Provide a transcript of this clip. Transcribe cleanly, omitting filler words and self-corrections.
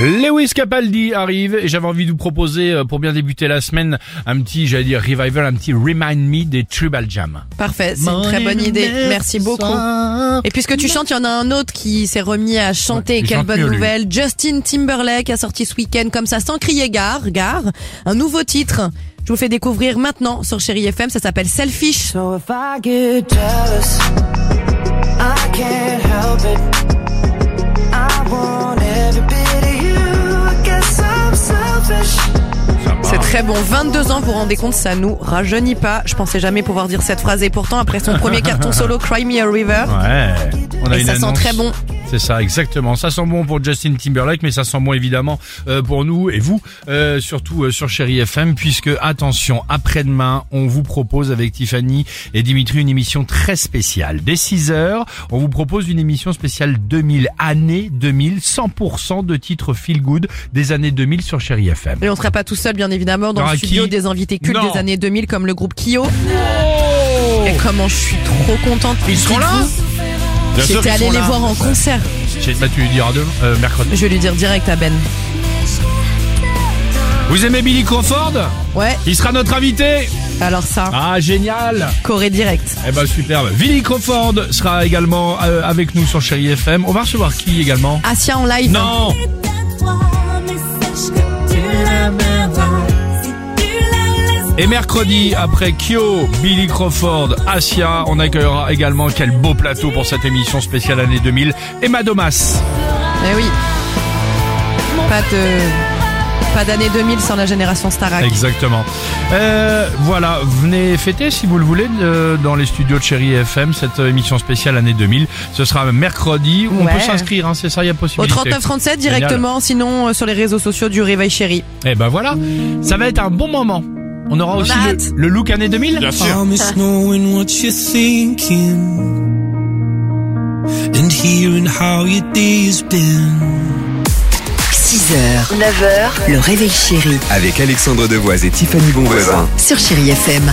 Lewis Capaldi arrive et j'avais envie de vous proposer, pour bien débuter la semaine, un petit, j'allais dire, revival, un petit Remind Me des Tribal Jam. Parfait, c'est une très bonne idée. Merci beaucoup. Et puisque tu chantes, il y en a un autre qui s'est remis à chanter. Ouais, quelle bonne nouvelle. Justin Timberlake a sorti ce week-end, comme ça, sans crier gare, un nouveau titre. Je vous fais découvrir maintenant sur Chérie FM, ça s'appelle Selfish. So if I get jealous, I can't help it. I want every bit of you, I guess I'm selfish. C'est très bon, 22 ans, vous vous rendez compte, ça nous rajeunit pas. Je pensais jamais pouvoir dire cette phrase et pourtant, après son premier carton solo, Cry Me a River, ça sent très bon. C'est ça, exactement. Ça sent bon pour Justin Timberlake, mais ça sent bon évidemment pour nous et vous, surtout sur Chérie FM, puisque attention, après-demain, on vous propose avec Tiffany et Dimitri une émission très spéciale. Dès 6h, on vous propose une émission spéciale 2000, année 2000, 100% de titres feel good des années 2000 sur Chérie FM. Et on sera pas tout seul, bien évidemment, dans le studio des invités cultes des années 2000 comme le groupe Kyo. Oh et comment je suis trop contente. Ils seront là. J'étais allé les voir en concert. Bah, tu lui diras mercredi. Je vais lui dire direct à Ben. Vous aimez Billy Crawford? Ouais. Il sera notre invité. Alors ça. Ah, génial. Corée direct. Eh ben, superbe. Billy Crawford sera également avec nous sur Chérie FM. On va recevoir qui également? Asia en live. Non. Et mercredi, après Kyo, Billy Crawford, Asia, on accueillera également, quel beau plateau pour cette émission spéciale année 2000, Emma Domas. Eh oui. Pas d'année 2000 sans la génération Starac. Exactement. Voilà, venez fêter si vous le voulez dans les studios de Chérie FM cette émission spéciale année 2000. Ce sera mercredi. Ouais. On peut s'inscrire, hein, c'est ça, il y a possibilité. Au 3937 directement, sinon sur les réseaux sociaux du Réveil Chérie. Eh ben voilà, ça va être un bon moment. On aura aussi le look année 2000. Bien sûr. Promise knowing what you're thinking and hearing how your day's been. 6h, 9h, le réveil chéri. Avec Alexandre Devoise et Tiffany Bonvoisin. Sur Chérie FM.